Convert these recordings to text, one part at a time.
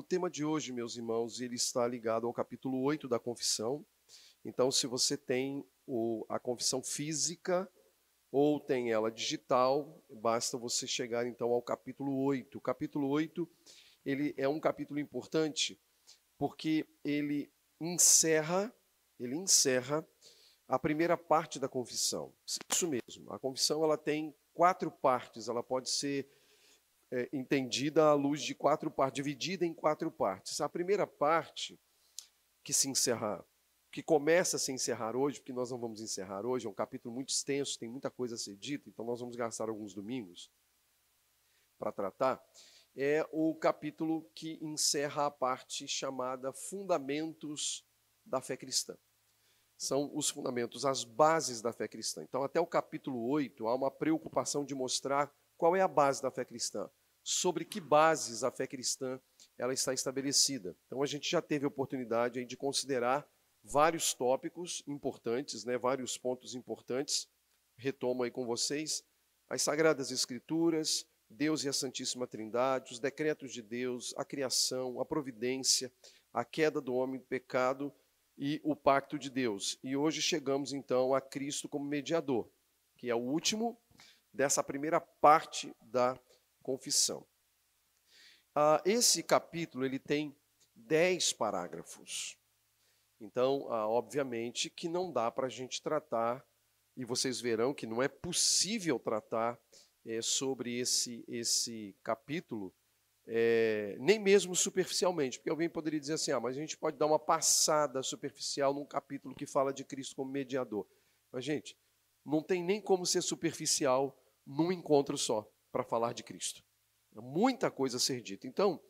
O tema de hoje, meus irmãos, ele está ligado ao capítulo 8 da Confissão. Então, se você tem a Confissão física ou tem ela digital, basta você chegar então ao capítulo 8. O capítulo 8 ele é um capítulo importante porque ele encerra a primeira parte da Confissão. Isso mesmo, a Confissão ela tem 4 partes, ela pode ser entendida à luz de 4 partes, dividida em 4 partes. A primeira parte que começa a se encerrar hoje, porque nós não vamos encerrar hoje, é um capítulo muito extenso, tem muita coisa a ser dita, então nós vamos gastar alguns domingos para tratar, é o capítulo que encerra a parte chamada Fundamentos da Fé Cristã. São os fundamentos, as bases da fé cristã. Então, até o capítulo 8, há uma preocupação de mostrar qual é a base da fé cristã, sobre que bases a fé cristã ela está estabelecida. Então, a gente já teve a oportunidade aí de considerar vários tópicos importantes, né? Vários pontos importantes. Retomo aí com vocês. As Sagradas Escrituras, Deus e a Santíssima Trindade, os decretos de Deus, a criação, a providência, a queda do homem, o pecado e o pacto de Deus. E hoje chegamos, então, a Cristo como mediador, que é o último dessa primeira parte da Confissão. Esse capítulo ele tem 10 parágrafos. Então, obviamente, que não dá para a gente tratar, e vocês verão que não é possível tratar sobre esse capítulo, nem mesmo superficialmente, porque alguém poderia dizer assim, mas a gente pode dar uma passada superficial num capítulo que fala de Cristo como mediador. Mas, gente, não tem nem como ser superficial num encontro só para falar de Cristo. É muita coisa a ser dita. Então,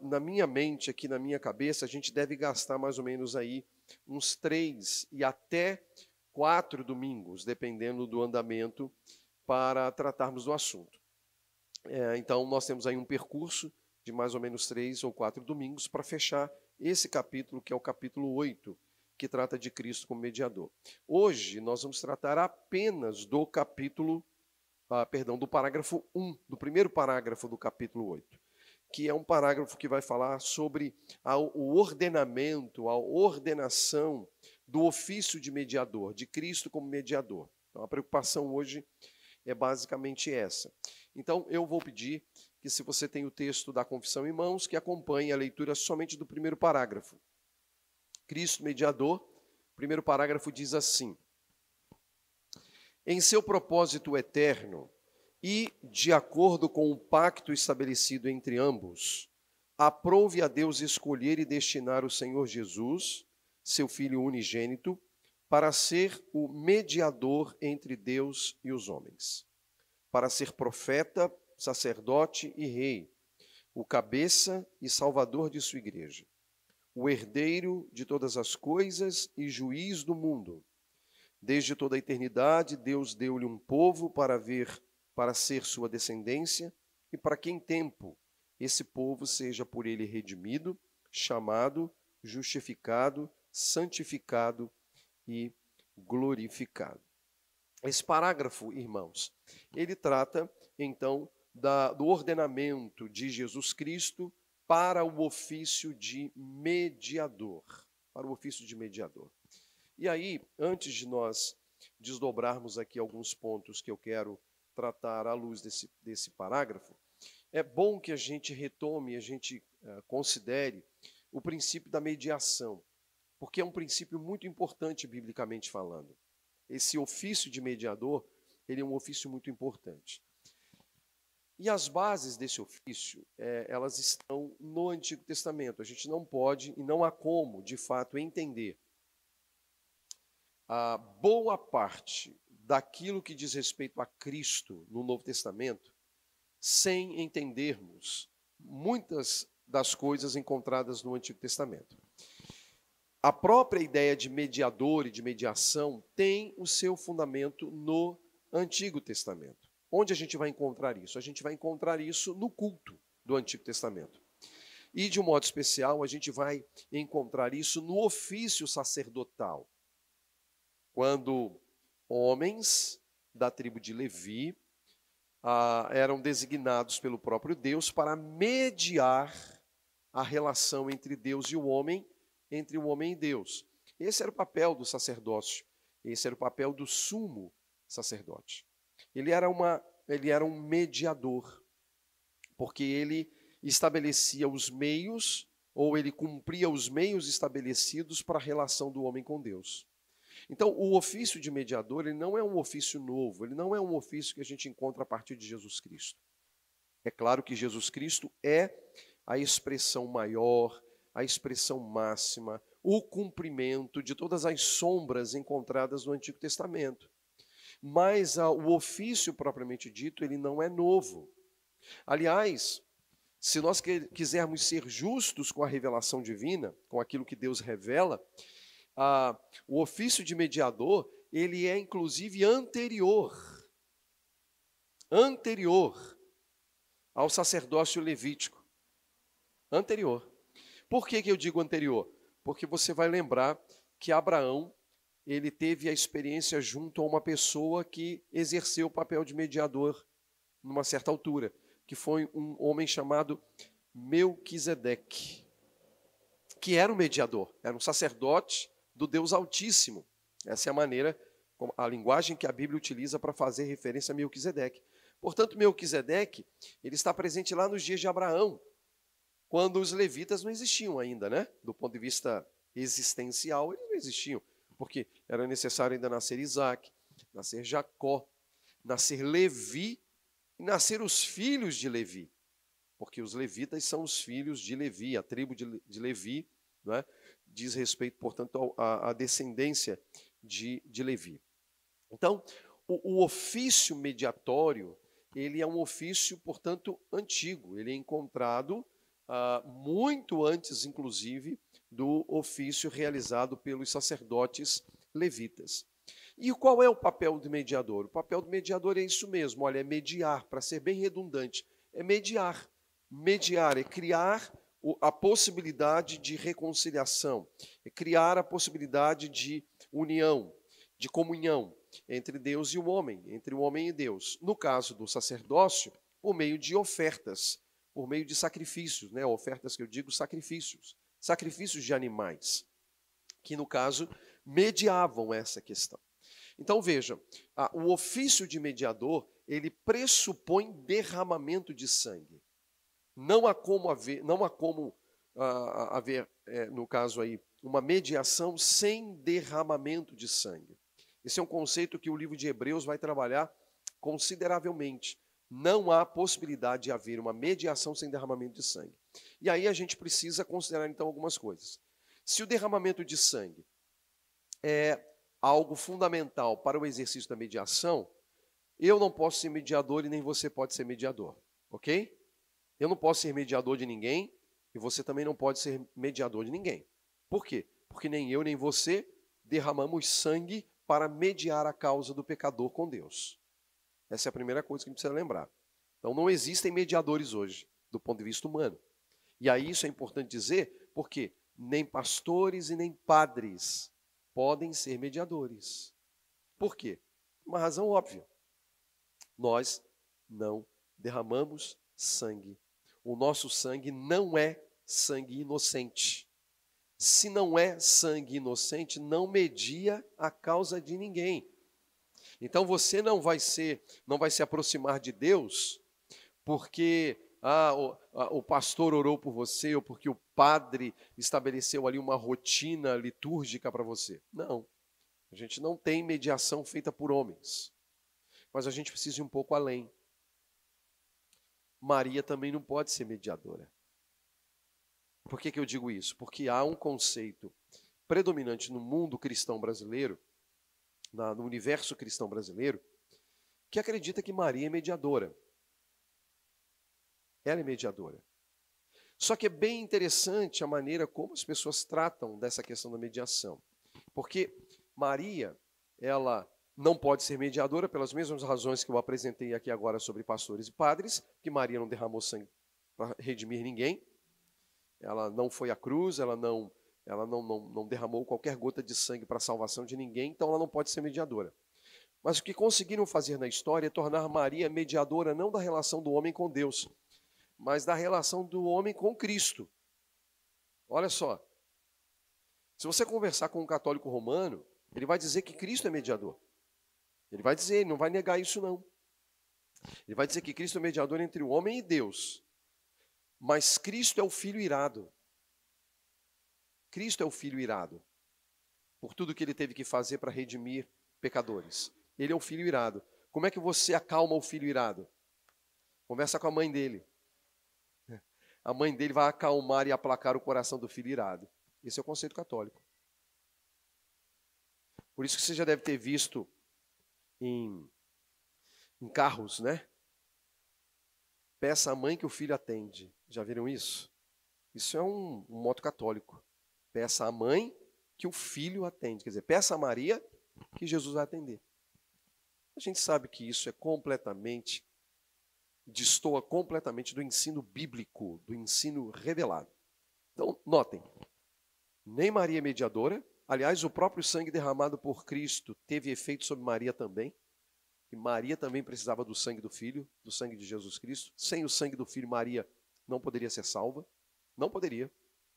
na minha mente, aqui na minha cabeça, a gente deve gastar mais ou menos aí uns 3 e até 4 domingos, dependendo do andamento, para tratarmos do assunto. Então, nós temos aí um percurso de mais ou menos 3 ou 4 domingos para fechar esse capítulo, que é o capítulo 8, que trata de Cristo como mediador. Hoje, nós vamos tratar apenas do do parágrafo 1, do primeiro parágrafo do capítulo 8, que é um parágrafo que vai falar sobre o ordenamento, a ordenação do ofício de mediador, de Cristo como mediador. Então, a preocupação hoje é basicamente essa. Então, eu vou pedir que, se você tem o texto da Confissão em mãos, que acompanhe a leitura somente do primeiro parágrafo. Cristo mediador, o primeiro parágrafo diz assim: em seu propósito eterno e de acordo com o pacto estabelecido entre ambos, aprouve a Deus escolher e destinar o Senhor Jesus, seu Filho unigênito, para ser o mediador entre Deus e os homens, para ser profeta, sacerdote e rei, o cabeça e salvador de sua igreja, o herdeiro de todas as coisas e juiz do mundo. Desde toda a eternidade, Deus deu-lhe um povo para ser sua descendência e para que em tempo esse povo seja por ele redimido, chamado, justificado, santificado e glorificado. Esse parágrafo, irmãos, ele trata, então, do ordenamento de Jesus Cristo para o ofício de mediador. Para o ofício de mediador. E aí, antes de nós desdobrarmos aqui alguns pontos que eu quero tratar à luz desse parágrafo, é bom que a gente retome, a gente considere o princípio da mediação, porque é um princípio muito importante, biblicamente falando. Esse ofício de mediador, ele é um ofício muito importante. E as bases desse ofício, elas estão no Antigo Testamento. A gente não pode e não há como, de fato, entender a boa parte daquilo que diz respeito a Cristo no Novo Testamento sem entendermos muitas das coisas encontradas no Antigo Testamento. A própria ideia de mediador e de mediação tem o seu fundamento no Antigo Testamento. Onde a gente vai encontrar isso? A gente vai encontrar isso no culto do Antigo Testamento. E, de um modo especial, a gente vai encontrar isso no ofício sacerdotal. Quando homens da tribo de Levi eram designados pelo próprio Deus para mediar a relação entre Deus e o homem, entre o homem e Deus. Esse era o papel do sacerdócio, esse era o papel do sumo sacerdote. Ele era um mediador, porque ele estabelecia os meios, ou ele cumpria os meios estabelecidos para a relação do homem com Deus. Então, o ofício de mediador, ele não é um ofício novo, ele não é um ofício que a gente encontra a partir de Jesus Cristo. É claro que Jesus Cristo é a expressão maior, a expressão máxima, o cumprimento de todas as sombras encontradas no Antigo Testamento. Mas o ofício propriamente dito, ele não é novo. Aliás, se nós quisermos ser justos com a revelação divina, com aquilo que Deus revela, o ofício de mediador, ele é inclusive anterior ao sacerdócio levítico. Anterior. Por que eu digo anterior? Porque você vai lembrar que Abraão, ele teve a experiência junto a uma pessoa que exerceu o papel de mediador numa certa altura, que foi um homem chamado Melquisedeque, que era um mediador, era um sacerdote do Deus Altíssimo. Essa é a maneira, a linguagem que a Bíblia utiliza para fazer referência a Melquisedeque. Portanto, Melquisedeque, ele está presente lá nos dias de Abraão, quando os levitas não existiam ainda, né? Do ponto de vista existencial, eles não existiam, porque era necessário ainda nascer Isaac, nascer Jacó, nascer Levi e nascer os filhos de Levi, porque os levitas são os filhos de Levi, a tribo de Levi, né? Diz respeito, portanto, à descendência de Levi. Então, o ofício mediatório, ele é um ofício, portanto, antigo. Ele é encontrado muito antes, inclusive, do ofício realizado pelos sacerdotes levitas. E qual é o papel do mediador? O papel do mediador é isso mesmo, olha, é mediar, para ser bem redundante. É mediar. Mediar é criar a possibilidade de reconciliação, é criar a possibilidade de união, de comunhão entre Deus e o homem, entre o homem e Deus. No caso do sacerdócio, por meio de ofertas, por meio de sacrifícios, né? Ofertas que eu digo, sacrifícios de animais, que no caso mediavam essa questão. Então veja, o ofício de mediador, ele pressupõe derramamento de sangue. Não há como haver, no caso aí, uma mediação sem derramamento de sangue. Esse é um conceito que o livro de Hebreus vai trabalhar consideravelmente. Não há possibilidade de haver uma mediação sem derramamento de sangue. E aí a gente precisa considerar, então, algumas coisas. Se o derramamento de sangue é algo fundamental para o exercício da mediação, eu não posso ser mediador e nem você pode ser mediador, ok? Eu não posso ser mediador de ninguém e você também não pode ser mediador de ninguém. Por quê? Porque nem eu nem você derramamos sangue para mediar a causa do pecador com Deus. Essa é a primeira coisa que a gente precisa lembrar. Então, não existem mediadores hoje, do ponto de vista humano. E aí isso é importante dizer, porque nem pastores e nem padres podem ser mediadores. Por quê? Uma razão óbvia. Nós não derramamos sangue. O nosso sangue não é sangue inocente. Se não é sangue inocente, não media a causa de ninguém. Então você não vai se aproximar de Deus porque o pastor orou por você ou porque o padre estabeleceu ali uma rotina litúrgica para você. Não, a gente não tem mediação feita por homens, mas a gente precisa ir um pouco além. Maria também não pode ser mediadora. Por que eu digo isso? Porque há um conceito predominante no mundo cristão brasileiro, no universo cristão brasileiro, que acredita que Maria é mediadora. Ela é mediadora. Só que é bem interessante a maneira como as pessoas tratam dessa questão da mediação. Porque Maria, ela não pode ser mediadora pelas mesmas razões que eu apresentei aqui agora sobre pastores e padres, que Maria não derramou sangue para redimir ninguém, ela não foi à cruz, ela não derramou qualquer gota de sangue para a salvação de ninguém, então ela não pode ser mediadora. Mas o que conseguiram fazer na história é tornar Maria mediadora não da relação do homem com Deus, mas da relação do homem com Cristo. Olha só, se você conversar com um católico romano, ele vai dizer que Cristo é mediador. Ele vai dizer, ele não vai negar isso não. Ele vai dizer que Cristo é mediador entre o homem e Deus. Mas Cristo é o filho irado. Cristo é o filho irado. Por tudo que ele teve que fazer para redimir pecadores. Ele é o filho irado. Como é que você acalma o filho irado? Conversa com a mãe dele. A mãe dele vai acalmar e aplacar o coração do filho irado. Esse é o conceito católico. Por isso que você já deve ter visto em carros, né? Peça à mãe que o filho atende. Já viram isso? Isso é um moto católico. Peça à mãe que o filho atende. Quer dizer, peça a Maria que Jesus vai atender. A gente sabe que isso é completamente, destoa completamente do ensino bíblico, do ensino revelado. Então, notem, nem Maria é mediadora, aliás, o próprio sangue derramado por Cristo teve efeito sobre Maria também, e Maria também precisava do sangue do Filho, do sangue de Jesus Cristo. Sem o sangue do Filho, Maria não poderia ser salva, não poderia,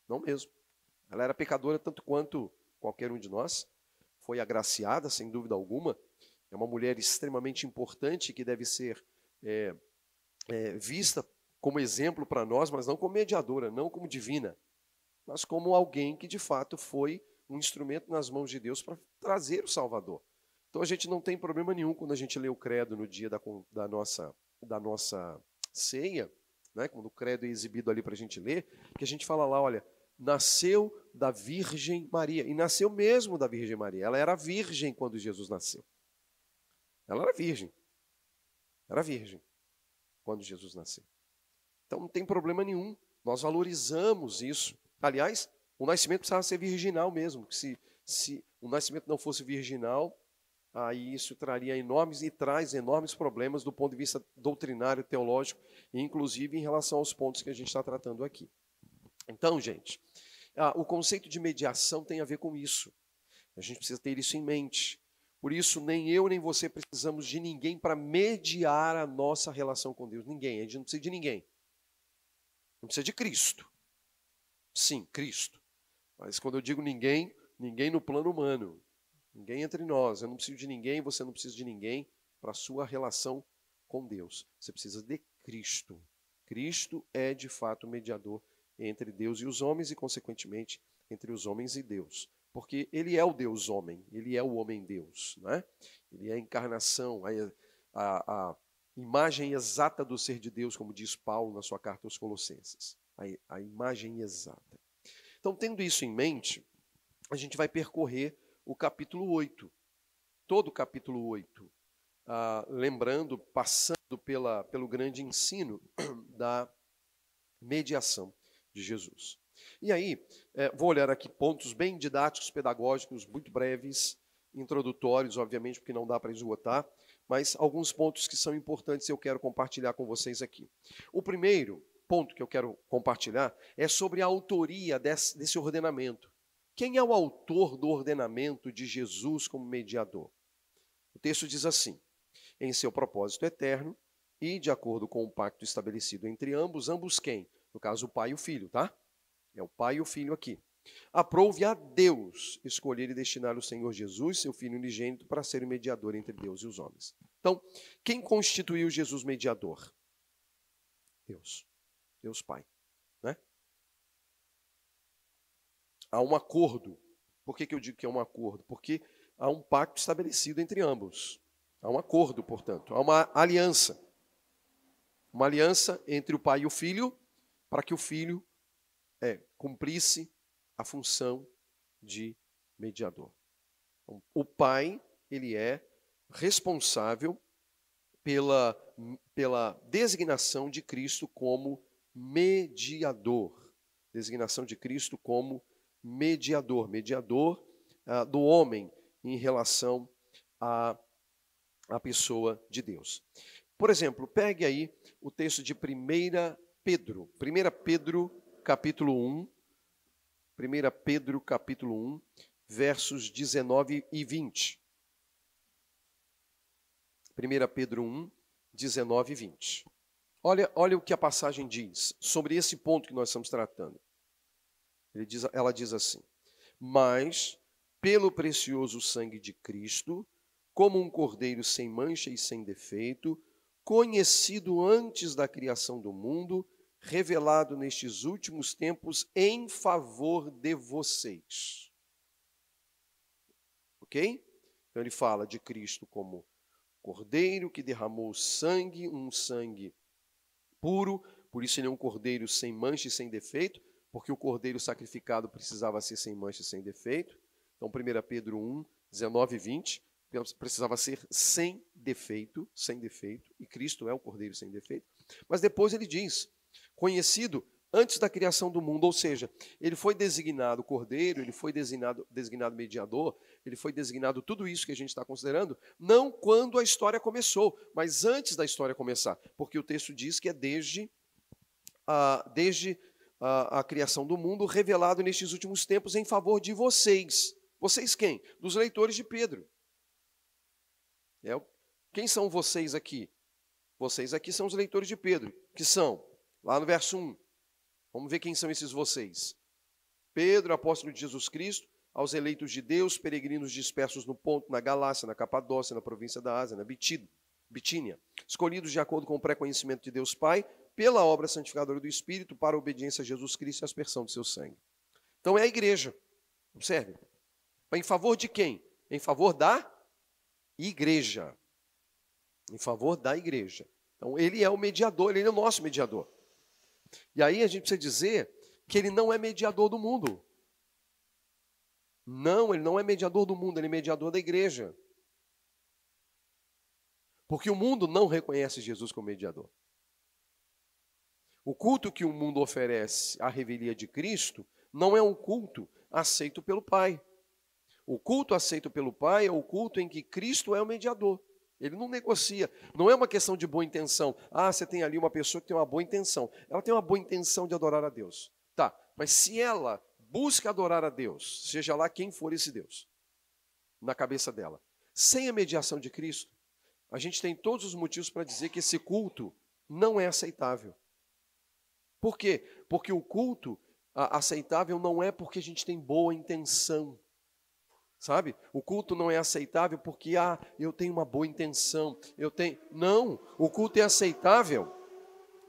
não mesmo. Ela era pecadora tanto quanto qualquer um de nós, foi agraciada, sem dúvida alguma, é uma mulher extremamente importante que deve ser vista como exemplo para nós, mas não como mediadora, não como divina, mas como alguém que de fato foi um instrumento nas mãos de Deus para trazer o Salvador. Então a gente não tem problema nenhum quando a gente lê o credo no dia da nossa ceia, né, quando o credo é exibido ali para a gente ler, que a gente fala lá, olha, nasceu da Virgem Maria, e nasceu mesmo da Virgem Maria, ela era virgem quando Jesus nasceu. Ela era virgem quando Jesus nasceu. Então não tem problema nenhum, nós valorizamos isso. Aliás, o nascimento precisava ser virginal mesmo, se o nascimento não fosse virginal, aí isso traria enormes e traz enormes problemas do ponto de vista doutrinário, teológico, e inclusive em relação aos pontos que a gente está tratando aqui. Então, gente, o conceito de mediação tem a ver com isso. A gente precisa ter isso em mente. Por isso, nem eu nem você precisamos de ninguém para mediar a nossa relação com Deus. Ninguém, a gente não precisa de ninguém. Não precisa de Cristo. Sim, Cristo. Mas quando eu digo ninguém, ninguém no plano humano. Ninguém entre nós. Eu não preciso de ninguém, você não precisa de ninguém para a sua relação com Deus. Você precisa de Cristo. Cristo é, de fato, o mediador entre Deus e os homens e, consequentemente, entre os homens e Deus. Porque ele é o Deus-homem, ele é o homem-Deus, né? Ele é a encarnação, a imagem exata do ser de Deus, como diz Paulo na sua carta aos Colossenses, a imagem exata. Então, tendo isso em mente, a gente vai percorrer o capítulo 8, todo o capítulo 8, lembrando, passando pelo grande ensino da mediação de Jesus. E aí, vou olhar aqui pontos bem didáticos, pedagógicos, muito breves, introdutórios, obviamente, porque não dá para esgotar, mas alguns pontos que são importantes eu quero compartilhar com vocês aqui. O primeiro ponto que eu quero compartilhar é sobre a autoria desse ordenamento. Quem é o autor do ordenamento de Jesus como mediador? O texto diz assim: em seu propósito eterno e de acordo com o pacto estabelecido entre ambos, quem? No caso, o pai e o filho, tá? É o pai e o filho aqui. Aprouve a Deus escolher e destinar o Senhor Jesus, seu Filho unigênito, para ser o mediador entre Deus e os homens. Então, quem constituiu Jesus mediador? Deus. Deus Pai, né? Há um acordo. Por que eu digo que é um acordo? Porque há um pacto estabelecido entre ambos. Há um acordo, portanto. Há uma aliança. Uma aliança entre o pai e o filho, para que o filho cumprisse a função de mediador. O pai, ele é responsável pela designação de Cristo como mediador. Designação de Cristo como mediador. Mediador do homem em relação à pessoa de Deus. Por exemplo, pegue aí o texto de 1 Pedro. 1 Pedro... capítulo 1, 1 Pedro, capítulo 1, versos 19 e 20. 1 Pedro 1, 19 e 20. Olha o que a passagem diz sobre esse ponto que nós estamos tratando. Ela diz assim: mas, pelo precioso sangue de Cristo, como um cordeiro sem mancha e sem defeito, conhecido antes da criação do mundo, revelado nestes últimos tempos em favor de vocês. Ok? Então ele fala de Cristo como cordeiro que derramou sangue, um sangue puro, por isso ele é um cordeiro sem mancha e sem defeito, porque o cordeiro sacrificado precisava ser sem mancha e sem defeito. Então 1 Pedro 1, 19 e 20, precisava ser sem defeito, e Cristo é o cordeiro sem defeito. Mas depois ele diz, conhecido antes da criação do mundo, ou seja, ele foi designado cordeiro, ele foi designado mediador, ele foi designado tudo isso que a gente está considerando, não quando a história começou, mas antes da história começar, porque o texto diz que é desde a criação do mundo, revelado nestes últimos tempos em favor de vocês. Vocês quem? Dos leitores de Pedro. Quem são vocês aqui? Vocês aqui são os leitores de Pedro, que são, lá no verso 1, vamos ver quem são esses vocês. Pedro, apóstolo de Jesus Cristo, aos eleitos de Deus, peregrinos dispersos no Ponto, na Galácia, na Capadócia, na província da Ásia, na Bitínia, escolhidos de acordo com o pré-conhecimento de Deus Pai, pela obra santificadora do Espírito, para a obediência a Jesus Cristo e a aspersão do seu sangue. Então é a igreja, observe. Em favor de quem? Em favor da igreja. Em favor da igreja. Então ele é o mediador, ele é o nosso mediador. E aí a gente precisa dizer que ele não é mediador do mundo. Não, ele não é mediador do mundo, ele é mediador da igreja. Porque o mundo não reconhece Jesus como mediador. O culto que o mundo oferece à revelia de Cristo não é um culto aceito pelo Pai. O culto aceito pelo Pai é o culto em que Cristo é o mediador. Ele não negocia, não é uma questão de boa intenção. Ah, você tem ali uma pessoa que tem uma boa intenção. Ela tem uma boa intenção de adorar a Deus. Tá, mas se ela busca adorar a Deus, seja lá quem for esse Deus, na cabeça dela, sem a mediação de Cristo, a gente tem todos os motivos para dizer que esse culto não é aceitável. Por quê? Porque o culto aceitável não é porque a gente tem boa intenção. Sabe? O culto não é aceitável porque, eu tenho uma boa intenção, eu tenho... Não, o culto é aceitável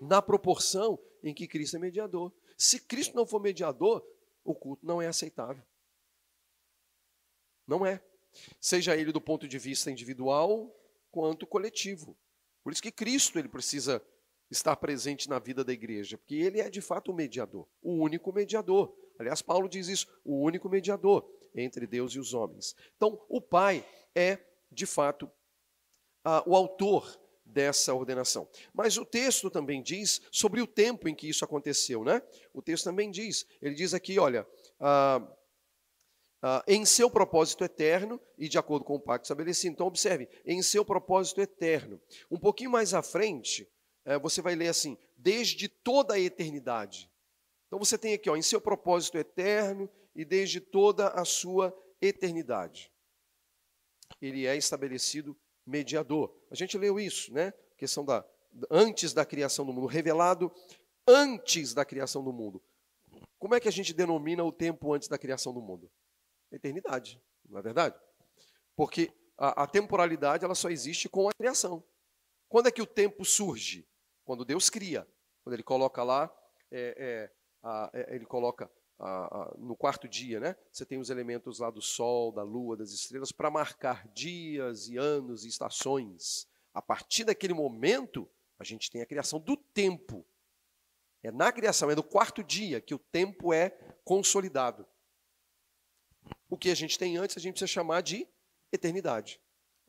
na proporção em que Cristo é mediador. Se Cristo não for mediador, o culto não é aceitável. Não é. Seja ele do ponto de vista individual, quanto coletivo. Por isso que Cristo, ele precisa estar presente na vida da igreja, porque ele é, de fato, o mediador, o único mediador. Aliás, Paulo diz isso, o único mediador entre Deus e os homens. Então, o Pai é, de fato, o autor dessa ordenação. Mas o texto também diz sobre o tempo em que isso aconteceu, né? O texto também diz, ele diz aqui, olha, em seu propósito eterno e de acordo com o pacto estabelecido. Então, observe, em seu propósito eterno. Um pouquinho mais à frente, você vai ler assim, desde toda a eternidade. Então, você tem aqui, ó, em seu propósito eterno e desde toda a sua eternidade. Ele é estabelecido mediador. A gente leu isso, né? A questão da antes da criação do mundo, revelado antes da criação do mundo. Como é que a gente denomina o tempo antes da criação do mundo? Eternidade, não é verdade? Porque a temporalidade ela só existe com a criação. Quando é que o tempo surge? Quando Deus cria. Quando ele coloca lá... ele coloca no quarto dia, né? Você tem os elementos lá do sol, da lua, das estrelas, para marcar dias e anos e estações. A partir daquele momento, a gente tem a criação do tempo. É na criação, é no quarto dia que o tempo é consolidado. O que a gente tem antes, a gente precisa chamar de eternidade.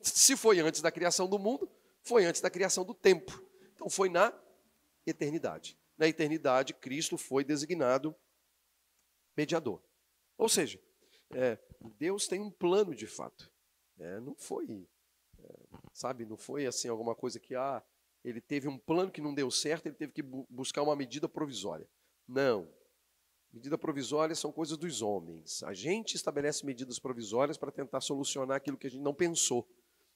Se foi antes da criação do mundo, foi antes da criação do tempo. Então, foi na eternidade. Na eternidade, Cristo foi designado mediador. Ou seja, Deus tem um plano de fato. Não foi, sabe, não foi assim alguma coisa que ele teve um plano que não deu certo, ele teve que buscar uma medida provisória. Não. Medida provisória são coisas dos homens. A gente estabelece medidas provisórias para tentar solucionar aquilo que a gente não pensou,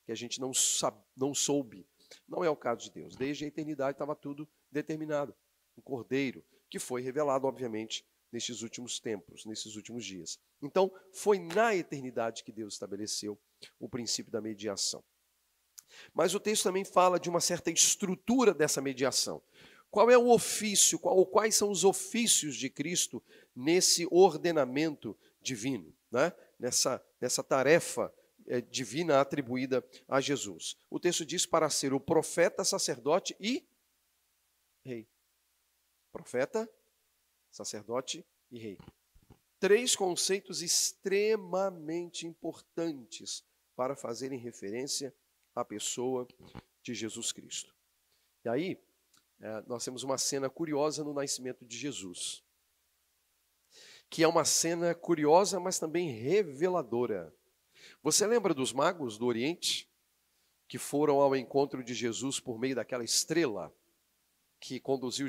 que a gente não soube. Não é o caso de Deus. Desde a eternidade estava tudo determinado. Um cordeiro, que foi revelado, obviamente, nestes últimos tempos, nesses últimos dias. Então, foi na eternidade que Deus estabeleceu o princípio da mediação. Mas o texto também fala de uma certa estrutura dessa mediação. Qual é o ofício, quais são os ofícios de Cristo nesse ordenamento divino, né? Nessa tarefa divina atribuída a Jesus? O texto diz para ser o profeta, sacerdote e rei. Profeta, sacerdote e rei. Três conceitos extremamente importantes para fazerem referência à pessoa de Jesus Cristo. E aí, nós temos uma cena curiosa no nascimento de Jesus, que é uma cena curiosa, mas também reveladora. Você lembra dos magos do Oriente, que foram ao encontro de Jesus por meio daquela estrela que conduziu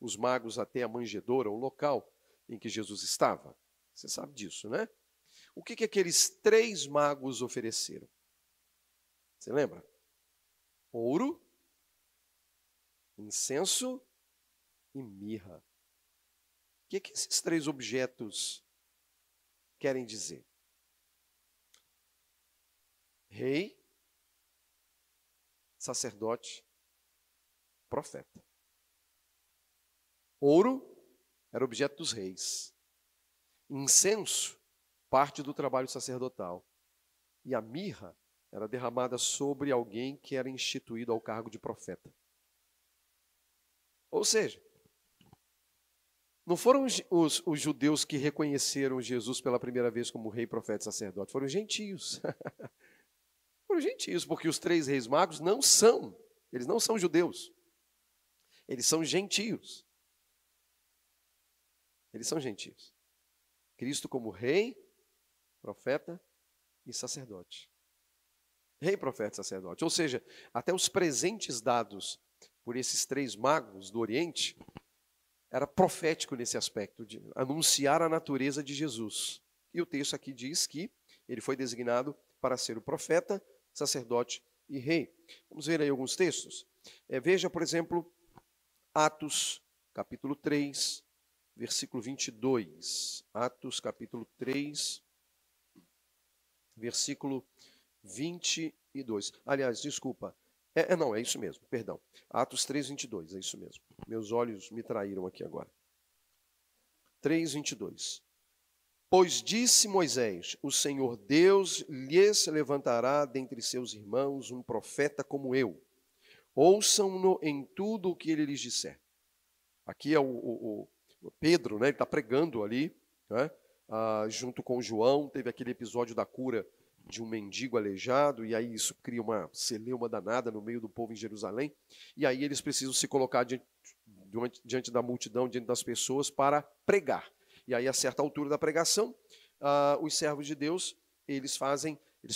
os magos até a manjedoura, o local em que Jesus estava? Você sabe disso, né? O que aqueles três magos ofereceram? Você lembra? Ouro, incenso e mirra. O que esses três objetos querem dizer? Rei, sacerdote, profeta. Ouro era objeto dos reis. Incenso, parte do trabalho sacerdotal. E a mirra era derramada sobre alguém que era instituído ao cargo de profeta. Ou seja, não foram os judeus que reconheceram Jesus pela primeira vez como rei, profeta e sacerdote, foram os gentios. Foram os gentios, porque os três reis magos não são judeus. Eles são gentios. Eles são gentios. Cristo como rei, profeta e sacerdote. Rei, profeta e sacerdote. Ou seja, até os presentes dados por esses três magos do Oriente, era profético nesse aspecto, de anunciar a natureza de Jesus. E o texto aqui diz que ele foi designado para ser o profeta, sacerdote e rei. Vamos ver aí alguns textos. Veja, por exemplo, Atos, capítulo 3, versículo 22. Atos, capítulo 3, versículo 22. Aliás, desculpa. Não, é isso mesmo, perdão. Atos 3, 22, é isso mesmo. Meus olhos me traíram aqui agora. 3, 22. Pois disse Moisés, o Senhor Deus lhes levantará dentre seus irmãos um profeta como eu. Ouçam-no em tudo o que ele lhes disser. Aqui é o Pedro, né? Ele está pregando ali, né? Junto com João, teve aquele episódio da cura de um mendigo aleijado, e aí isso cria uma celeuma danada no meio do povo em Jerusalém, e aí eles precisam se colocar diante da multidão, diante das pessoas, para pregar. E aí, a certa altura da pregação, os servos de Deus, eles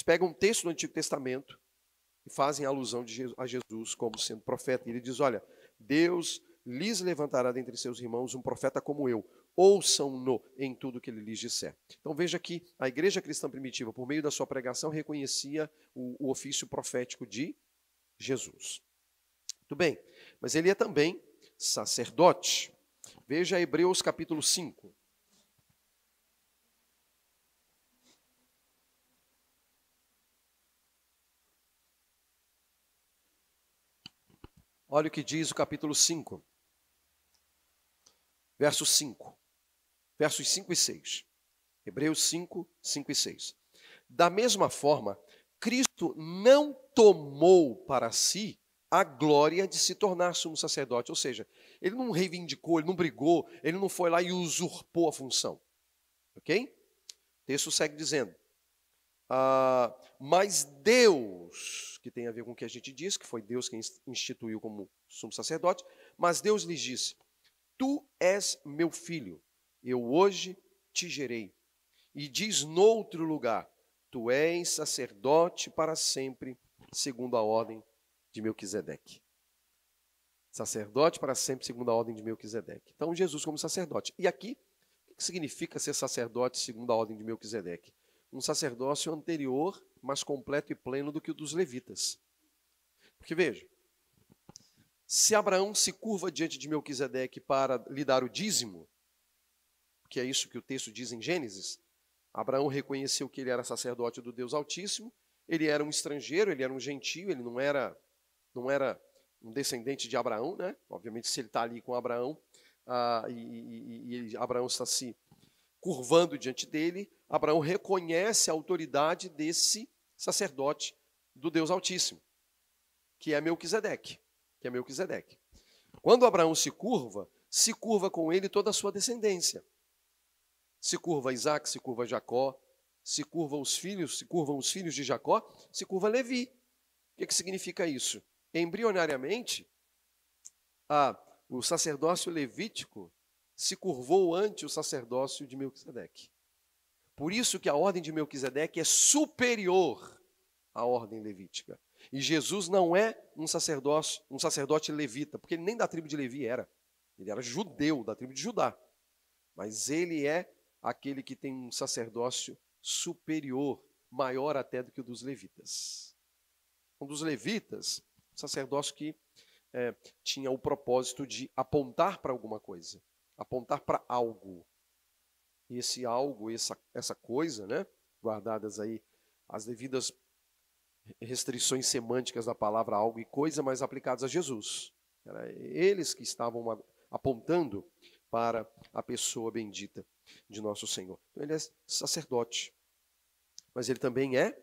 pegam um texto do Antigo Testamento e fazem alusão a Jesus como sendo profeta, e ele diz, olha, Deus lhes levantará dentre seus irmãos um profeta como eu, ouçam-no em tudo que ele lhes disser. Então veja que a igreja cristã primitiva, por meio da sua pregação, reconhecia o ofício profético de Jesus. Muito bem, mas ele é também sacerdote. Veja Hebreus capítulo 5. Olha o que diz o capítulo 5, verso 5. Versos 5 e 6. Hebreus 5, 5 e 6. Da mesma forma, Cristo não tomou para si a glória de se tornar sumo sacerdote. Ou seja, ele não reivindicou, ele não brigou, ele não foi lá e usurpou a função. Ok? O texto segue dizendo. Mas Deus, que tem a ver com o que a gente disse, que foi Deus quem instituiu como sumo sacerdote, mas Deus lhes disse, tu és meu filho, eu hoje te gerei. E diz noutro lugar, tu és sacerdote para sempre, segundo a ordem de Melquisedeque. Sacerdote para sempre, segundo a ordem de Melquisedeque. Então, Jesus como sacerdote. E aqui, o que significa ser sacerdote segundo a ordem de Melquisedeque? Um sacerdócio anterior, mas completo e pleno do que o dos levitas. Porque veja, Se Abraão se curva diante de Melquisedeque para lhe dar o dízimo, que é isso que o texto diz em Gênesis, Abraão reconheceu que ele era sacerdote do Deus Altíssimo, ele era um estrangeiro, ele era um gentio, ele não era um descendente de Abraão, né? Obviamente, se ele está ali com Abraão, e Abraão está se curvando diante dele, Abraão reconhece a autoridade desse sacerdote do Deus Altíssimo, que é Melquisedeque. Quando Abraão se curva com ele toda a sua descendência. Se curva Isaac, se curva Jacó, se curvam os filhos de Jacó, se curva Levi. O que, é que significa isso? Embrionariamente, o sacerdócio levítico se curvou ante o sacerdócio de Melquisedeque. Por isso que a ordem de Melquisedeque é superior à ordem levítica. E Jesus não é um sacerdote levita, porque ele nem da tribo de Levi era. Ele era judeu, da tribo de Judá. Mas ele é aquele que tem um sacerdócio superior, maior até do que o dos levitas. Um dos levitas, um sacerdócio que tinha o propósito de apontar para alguma coisa, apontar para algo. E esse algo, essa coisa, né, guardadas aí as devidas restrições semânticas da palavra algo e coisa, mas aplicadas a Jesus. Era eles que estavam apontando para a pessoa bendita de nosso Senhor. Então, ele é sacerdote, mas ele também é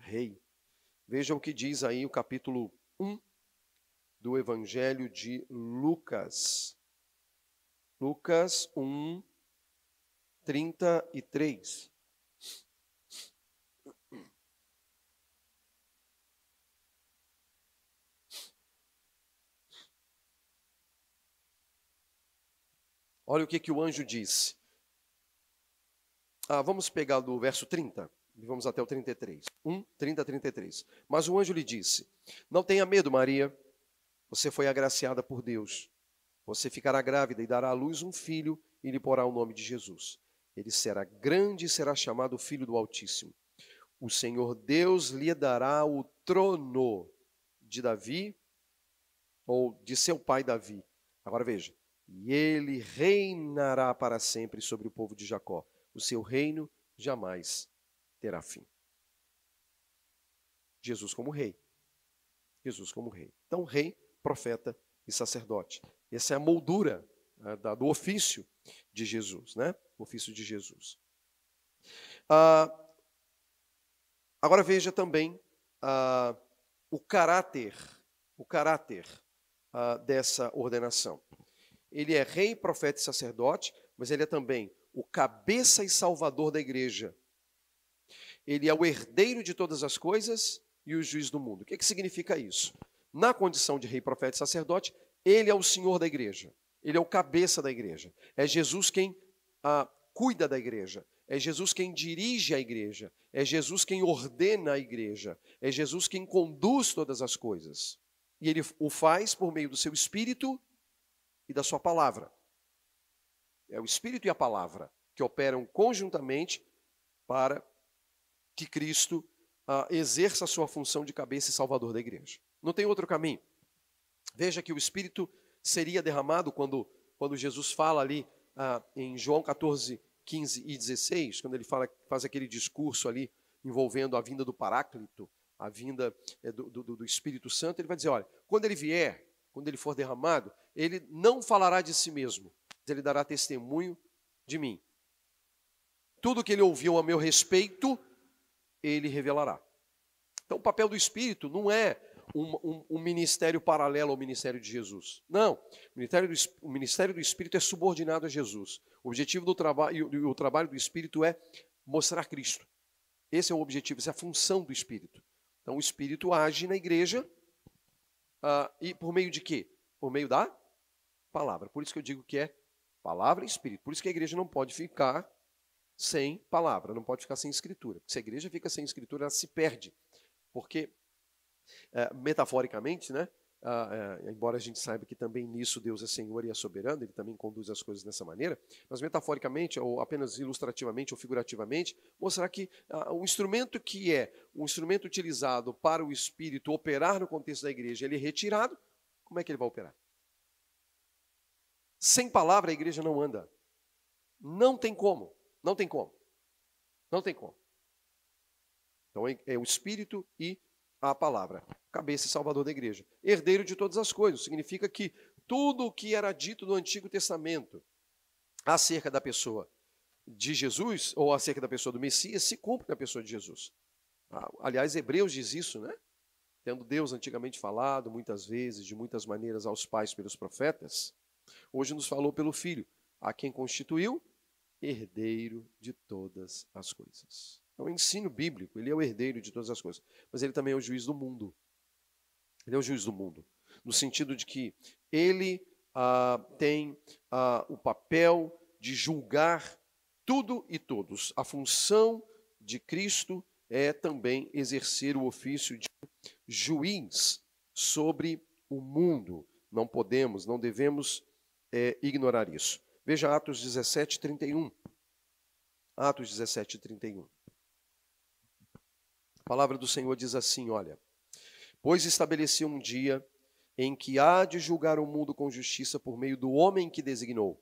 rei. Veja o que diz aí o capítulo 1 do Evangelho de Lucas. Lucas 1, 33. Olha o que o anjo disse. Vamos pegar do verso 30 e vamos até o 33. 1, 30, 33. Mas o anjo lhe disse: não tenha medo, Maria, você foi agraciada por Deus. Você ficará grávida e dará à luz um filho e lhe porá o nome de Jesus. Ele será grande e será chamado Filho do Altíssimo. O Senhor Deus lhe dará o trono de Davi, ou de seu pai Davi. Agora veja. E ele reinará para sempre sobre o povo de Jacó. O seu reino jamais terá fim. Jesus como rei. Jesus como rei. Então, rei, profeta e sacerdote. Essa é a moldura do ofício de Jesus, né? O ofício de Jesus. Agora veja também o caráter dessa ordenação. Ele é rei, profeta e sacerdote, mas ele é também o cabeça e salvador da igreja. Ele é o herdeiro de todas as coisas e o juiz do mundo. O que, é que significa isso? Na condição de rei, profeta e sacerdote, ele é o senhor da igreja. Ele é o cabeça da igreja. É Jesus quem cuida da igreja. É Jesus quem dirige a igreja. É Jesus quem ordena a igreja. É Jesus quem conduz todas as coisas. E ele o faz por meio do seu espírito e da sua palavra. É o Espírito e a palavra que operam conjuntamente para que Cristo exerça a sua função de cabeça e salvador da igreja. Não tem outro caminho. Veja que o Espírito seria derramado quando Jesus fala ali em João 14, 15 e 16, quando ele faz aquele discurso ali envolvendo a vinda do Paráclito, a vinda do Espírito Santo. Ele vai dizer, olha, quando ele vier, quando ele for derramado, ele não falará de si mesmo, mas ele dará testemunho de mim. Tudo que ele ouviu a meu respeito, ele revelará. Então, o papel do Espírito não é um ministério paralelo ao ministério de Jesus. Não, o ministério do Espírito é subordinado a Jesus. O objetivo do trabalho e o trabalho do Espírito é mostrar Cristo. Esse é o objetivo, essa é a função do Espírito. Então, o Espírito age na igreja, e por meio de quê? Por meio da palavra. Por isso que eu digo que é palavra e espírito. Por isso que a igreja não pode ficar sem palavra, não pode ficar sem escritura. Se a igreja fica sem escritura, ela se perde. Porque, metaforicamente, né? Embora a gente saiba que também nisso Deus é Senhor e é soberano, ele também conduz as coisas dessa maneira, mas metaforicamente, ou apenas ilustrativamente ou figurativamente, mostrar que o instrumento que é um instrumento utilizado para o Espírito operar no contexto da igreja, ele é retirado, como é que ele vai operar? Sem palavra a igreja não anda. Não tem como, não tem como, não tem como. Então é o Espírito e a palavra, cabeça e salvador da igreja. Herdeiro de todas as coisas, significa que tudo o que era dito no Antigo Testamento acerca da pessoa de Jesus, ou acerca da pessoa do Messias, se cumpre na pessoa de Jesus. Aliás, Hebreus diz isso, né? Tendo Deus antigamente falado, muitas vezes, de muitas maneiras, aos pais pelos profetas, hoje nos falou pelo Filho, a quem constituiu herdeiro de todas as coisas. É um ensino bíblico, ele é o herdeiro de todas as coisas, mas ele também é o juiz do mundo. Ele é o juiz do mundo, no sentido de que ele tem o papel de julgar tudo e todos. A função de Cristo é também exercer o ofício de juiz sobre o mundo. Não podemos, não devemos ignorar isso. Veja Atos 17:31. Atos 17:31. A palavra do Senhor diz assim, olha: pois estabeleceu um dia em que há de julgar o mundo com justiça por meio do homem que designou,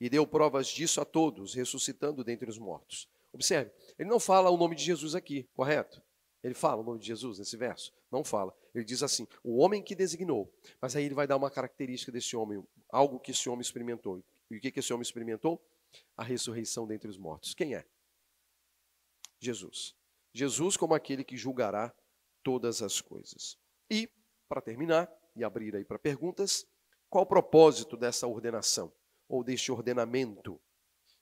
e deu provas disso a todos, ressuscitando dentre os mortos. Observe, ele não fala o nome de Jesus aqui, correto? Ele fala o nome de Jesus nesse verso? Não fala. Ele diz assim, o homem que designou. Mas aí ele vai dar uma característica desse homem, algo que esse homem experimentou. E o que esse homem experimentou? A ressurreição dentre os mortos. Quem é? Jesus. Jesus como aquele que julgará todas as coisas. E, para terminar, e abrir aí para perguntas, qual o propósito dessa ordenação, ou deste ordenamento?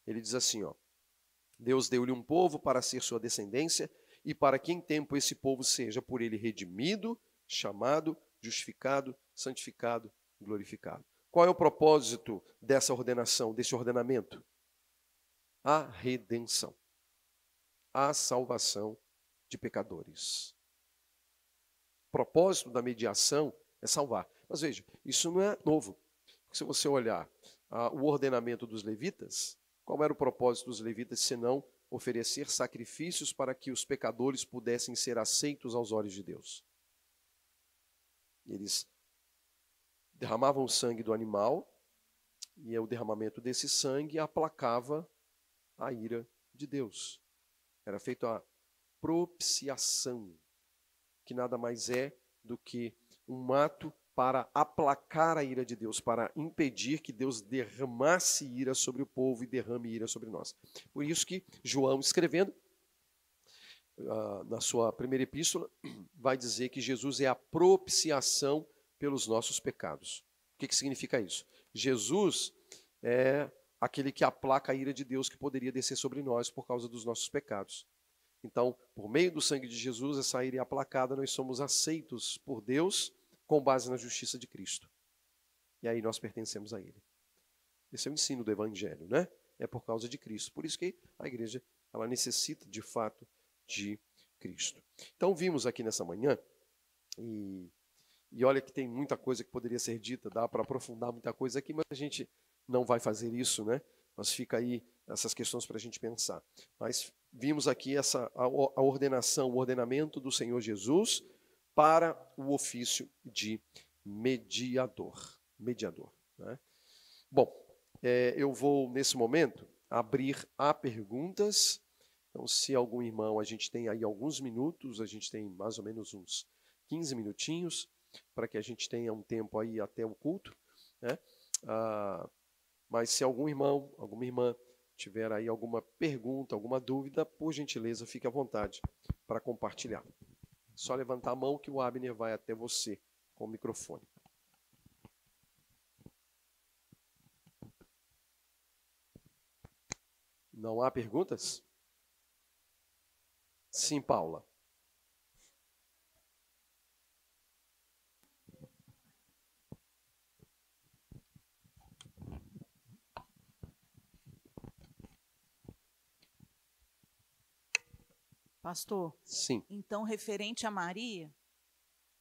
Ele diz assim, ó: Deus deu-lhe um povo para ser sua descendência, e para que em tempo esse povo seja por ele redimido, chamado, justificado, santificado, glorificado. Qual é o propósito dessa ordenação, desse ordenamento? A redenção, a salvação de pecadores. O propósito da mediação é salvar. Mas veja, isso não é novo. Se você olhar o ordenamento dos levitas, qual era o propósito dos levitas senão oferecer sacrifícios para que os pecadores pudessem ser aceitos aos olhos de Deus? Eles derramavam o sangue do animal, e o derramamento desse sangue aplacava a ira de Deus. Era feita a propiciação, que nada mais é do que um ato para aplacar a ira de Deus, para impedir que Deus derramasse ira sobre o povo e derrame ira sobre nós. Por isso que João, escrevendo na sua primeira epístola, vai dizer que Jesus é a propiciação pelos nossos pecados. O que significa isso? Jesus é aquele que aplaca a ira de Deus que poderia descer sobre nós por causa dos nossos pecados. Então, por meio do sangue de Jesus, essa ira é aplacada, nós somos aceitos por Deus, com base na justiça de Cristo. E aí nós pertencemos a Ele. Esse é o ensino do Evangelho, né? É por causa de Cristo. Por isso que a igreja, ela necessita, de fato, de Cristo. Então, vimos aqui nessa manhã, e olha que tem muita coisa que poderia ser dita, dá para aprofundar muita coisa aqui, mas a gente não vai fazer isso, né? Mas fica aí essas questões para a gente pensar. Mas vimos aqui a ordenação, o ordenamento do Senhor Jesus, para o ofício de mediador. Mediador, né? Bom, eu vou, nesse momento, abrir a perguntas. Então, se algum irmão, a gente tem aí alguns minutos, a gente tem mais ou menos uns 15 minutinhos, para que a gente tenha um tempo aí até o culto, né? Mas se algum irmão, alguma irmã tiver aí alguma pergunta, alguma dúvida, por gentileza, fique à vontade para compartilhar. Só levantar a mão que o Abner vai até você com o microfone. Não há perguntas? Sim, Paula. Pastor, sim. Então, referente a Maria,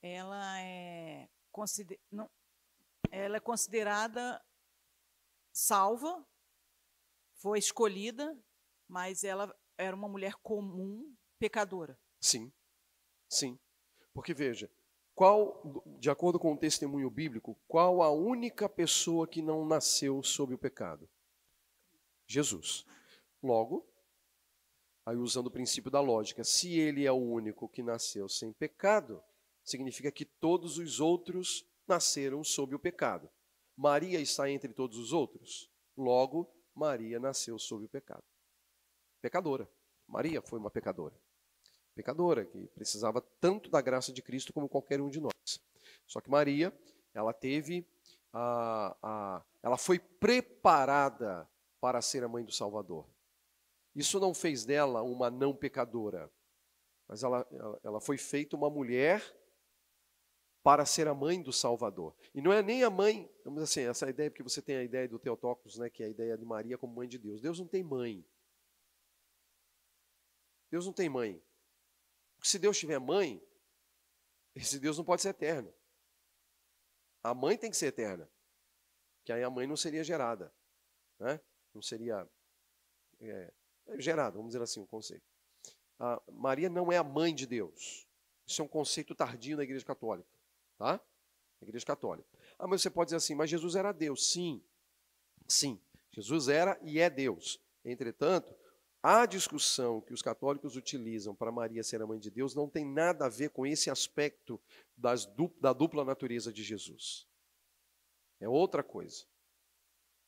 ela é considerada salva, foi escolhida, mas ela era uma mulher comum, pecadora. Sim, sim. Porque, veja, Qual, de acordo com o testemunho bíblico, qual a única pessoa que não nasceu sob o pecado? Jesus. Logo, aí usando o princípio da lógica, se ele é o único que nasceu sem pecado, significa que todos os outros nasceram sob o pecado. Maria está entre todos os outros. Logo, Maria nasceu sob o pecado. Pecadora. Maria foi uma pecadora. Pecadora, que precisava tanto da graça de Cristo como qualquer um de nós. Só que Maria, ela foi preparada para ser a mãe do Salvador. Isso não fez dela uma não pecadora, mas ela foi feita uma mulher para ser a mãe do Salvador. E não é nem a mãe, vamos dizer assim, essa ideia, porque você tem a ideia do Theotokos, né, que é a ideia de Maria como mãe de Deus. Deus não tem mãe. Deus não tem mãe. Porque se Deus tiver mãe, esse Deus não pode ser eterno. A mãe tem que ser eterna, que aí a mãe não seria gerada, né? Não seria gerada, vamos dizer assim, o conceito. A Maria não é a mãe de Deus. Isso é um conceito tardio na Igreja Católica, tá? Na Igreja Católica. Ah, mas você pode dizer assim, mas Jesus era Deus. Sim, sim, Jesus era e é Deus. Entretanto, a discussão que os católicos utilizam para Maria ser a mãe de Deus não tem nada a ver com esse aspecto da dupla natureza de Jesus. É outra coisa.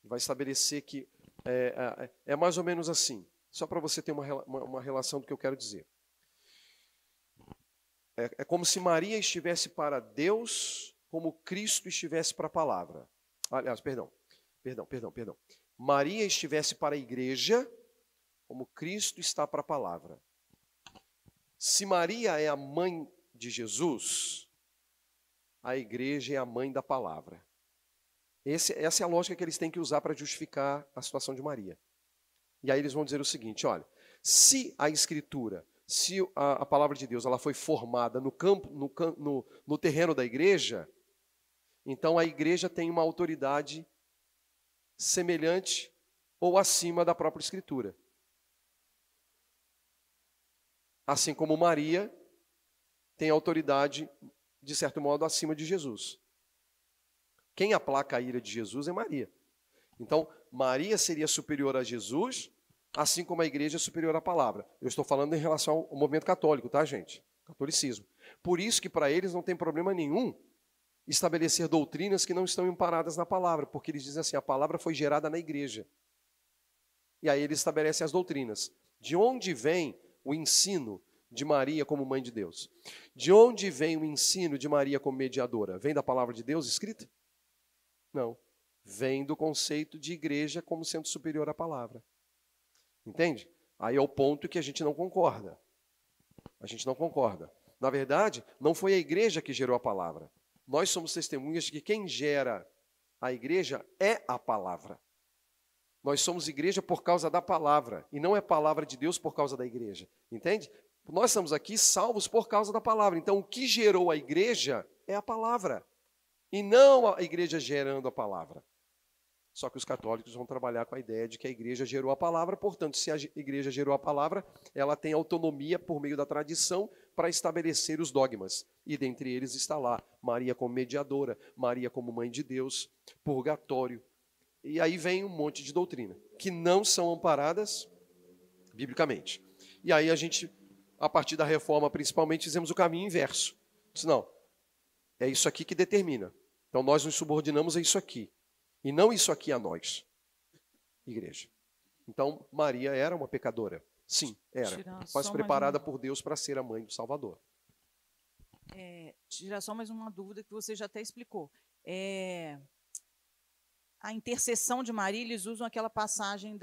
Vai estabelecer que é mais ou menos assim, só para você ter uma relação do que eu quero dizer. É como se Maria estivesse para Deus como Cristo estivesse para a palavra. Aliás, perdão. Maria estivesse para a igreja como Cristo está para a palavra. Se Maria é a mãe de Jesus, a igreja é a mãe da palavra. Essa é a lógica que eles têm que usar para justificar a situação de Maria. E aí eles vão dizer o seguinte, olha, se a Escritura, se a palavra de Deus, ela foi formada no campo, no terreno da igreja, então a igreja tem uma autoridade semelhante ou acima da própria Escritura. Assim como Maria tem autoridade, de certo modo, acima de Jesus. Quem aplaca a ira de Jesus é Maria. Então, Maria seria superior a Jesus, assim como a igreja é superior à palavra. Eu estou falando em relação ao movimento católico, tá, gente? Catolicismo. Por isso que para eles não tem problema nenhum estabelecer doutrinas que não estão amparadas na palavra, porque eles dizem assim, a palavra foi gerada na igreja. E aí eles estabelecem as doutrinas. De onde vem o ensino de Maria como mãe de Deus? De onde vem o ensino de Maria como mediadora? Vem da palavra de Deus escrita? Não. Vem do conceito de igreja como sendo superior à palavra. Entende? Aí é o ponto que a gente não concorda. A gente não concorda. Na verdade, não foi a igreja que gerou a palavra. Nós somos testemunhas de que quem gera a igreja é a palavra. Nós somos igreja por causa da palavra, e não é palavra de Deus por causa da igreja, entende? Nós estamos aqui salvos por causa da palavra, então o que gerou a igreja é a palavra, e não a igreja gerando a palavra. Só que os católicos vão trabalhar com a ideia de que a igreja gerou a palavra, portanto, se a igreja gerou a palavra, ela tem autonomia por meio da tradição para estabelecer os dogmas. E dentre eles está lá Maria como mediadora, Maria como mãe de Deus, purgatório. E aí vem um monte de doutrina, que não são amparadas biblicamente. E aí a gente, a partir da reforma principalmente, fizemos o caminho inverso. Disse, não, é isso aqui que determina. Então nós nos subordinamos a isso aqui, e não isso aqui a nós, igreja. Então Maria era uma pecadora, sim, era, mas preparada por Deus para ser a mãe do Salvador. Tirar só mais uma dúvida que você já até explicou. A intercessão de Maria, eles usam aquela passagem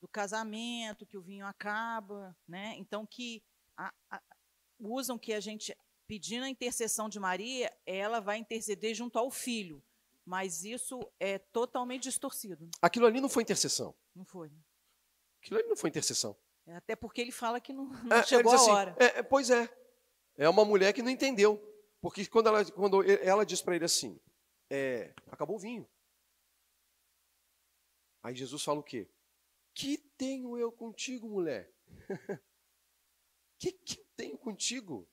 do casamento, que o vinho acaba, né? Então, que usam que a gente, pedindo a intercessão de Maria, ela vai interceder junto ao filho. Mas isso é totalmente distorcido. Aquilo ali não foi intercessão. Não foi. Aquilo ali não foi intercessão. Até porque ele fala que não chegou a hora. Pois é. É uma mulher que não entendeu. Porque quando ela diz para ele assim, acabou o vinho. Aí Jesus fala o quê? Que tenho eu contigo, mulher? Que tenho contigo?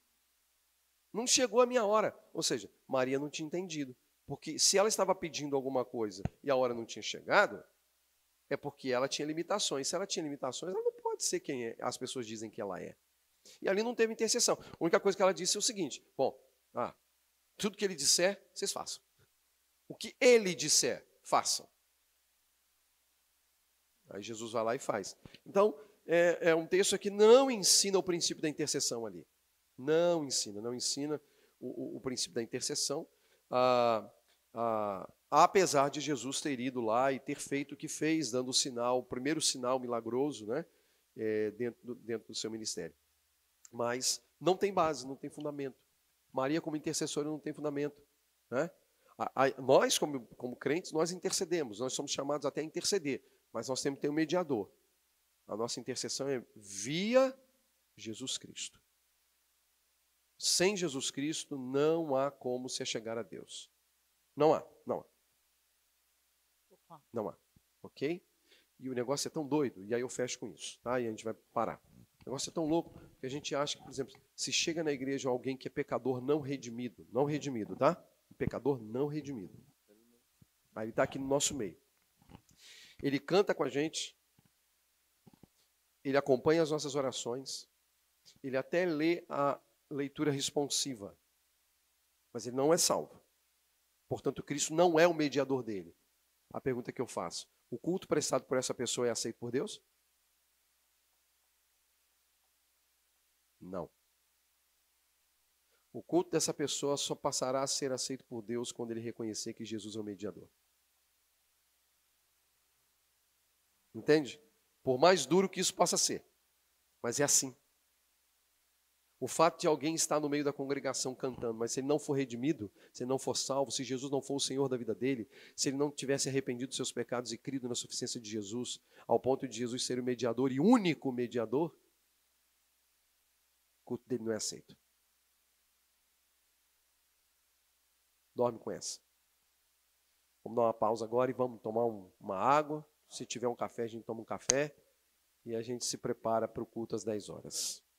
Não chegou a minha hora. Ou seja, Maria não tinha entendido. Porque se ela estava pedindo alguma coisa e a hora não tinha chegado, é porque ela tinha limitações. Se ela tinha limitações, ela não pode ser quem é. As pessoas dizem que ela é. E ali não teve intercessão. A única coisa que ela disse é o seguinte: bom, tudo que ele disser, vocês façam. O que ele disser, façam. Aí Jesus vai lá e faz. Então, é um texto que não ensina o princípio da intercessão ali. Não ensina o princípio da intercessão. Apesar de Jesus ter ido lá e ter feito o que fez, dando o sinal, o primeiro sinal milagroso, né, dentro do seu ministério. Mas não tem base, não tem fundamento. Maria, como intercessora, não tem fundamento, né? Nós, como crentes, nós intercedemos. Nós somos chamados até a interceder, mas nós temos que ter um mediador. A nossa intercessão é via Jesus Cristo. Sem Jesus Cristo não há como se achegar a Deus. Não há. Ok? E o negócio é tão doido, e aí eu fecho com isso, tá? E a gente vai parar. O negócio é tão louco que a gente acha que, por exemplo, se chega na igreja alguém que é pecador não redimido, tá? Um pecador não redimido. Aí ele está aqui no nosso meio. Ele canta com a gente, ele acompanha as nossas orações, ele até lê a leitura responsiva, mas ele não é salvo. Portanto, Cristo não é o mediador dele. A pergunta que eu faço: o culto prestado por essa pessoa é aceito por Deus? Não. O culto dessa pessoa só passará a ser aceito por Deus quando ele reconhecer que Jesus é o mediador. Entende? Por mais duro que isso possa ser, mas é assim. O fato de alguém estar no meio da congregação cantando, mas se ele não for redimido, se ele não for salvo, se Jesus não for o Senhor da vida dele, se ele não tivesse arrependido dos seus pecados e crido na suficiência de Jesus, ao ponto de Jesus ser o mediador e único mediador, o culto dele não é aceito. Dorme com essa. Vamos dar uma pausa agora e vamos tomar uma água. Se tiver um café, a gente toma um café e a gente se prepara para o culto às 10 horas.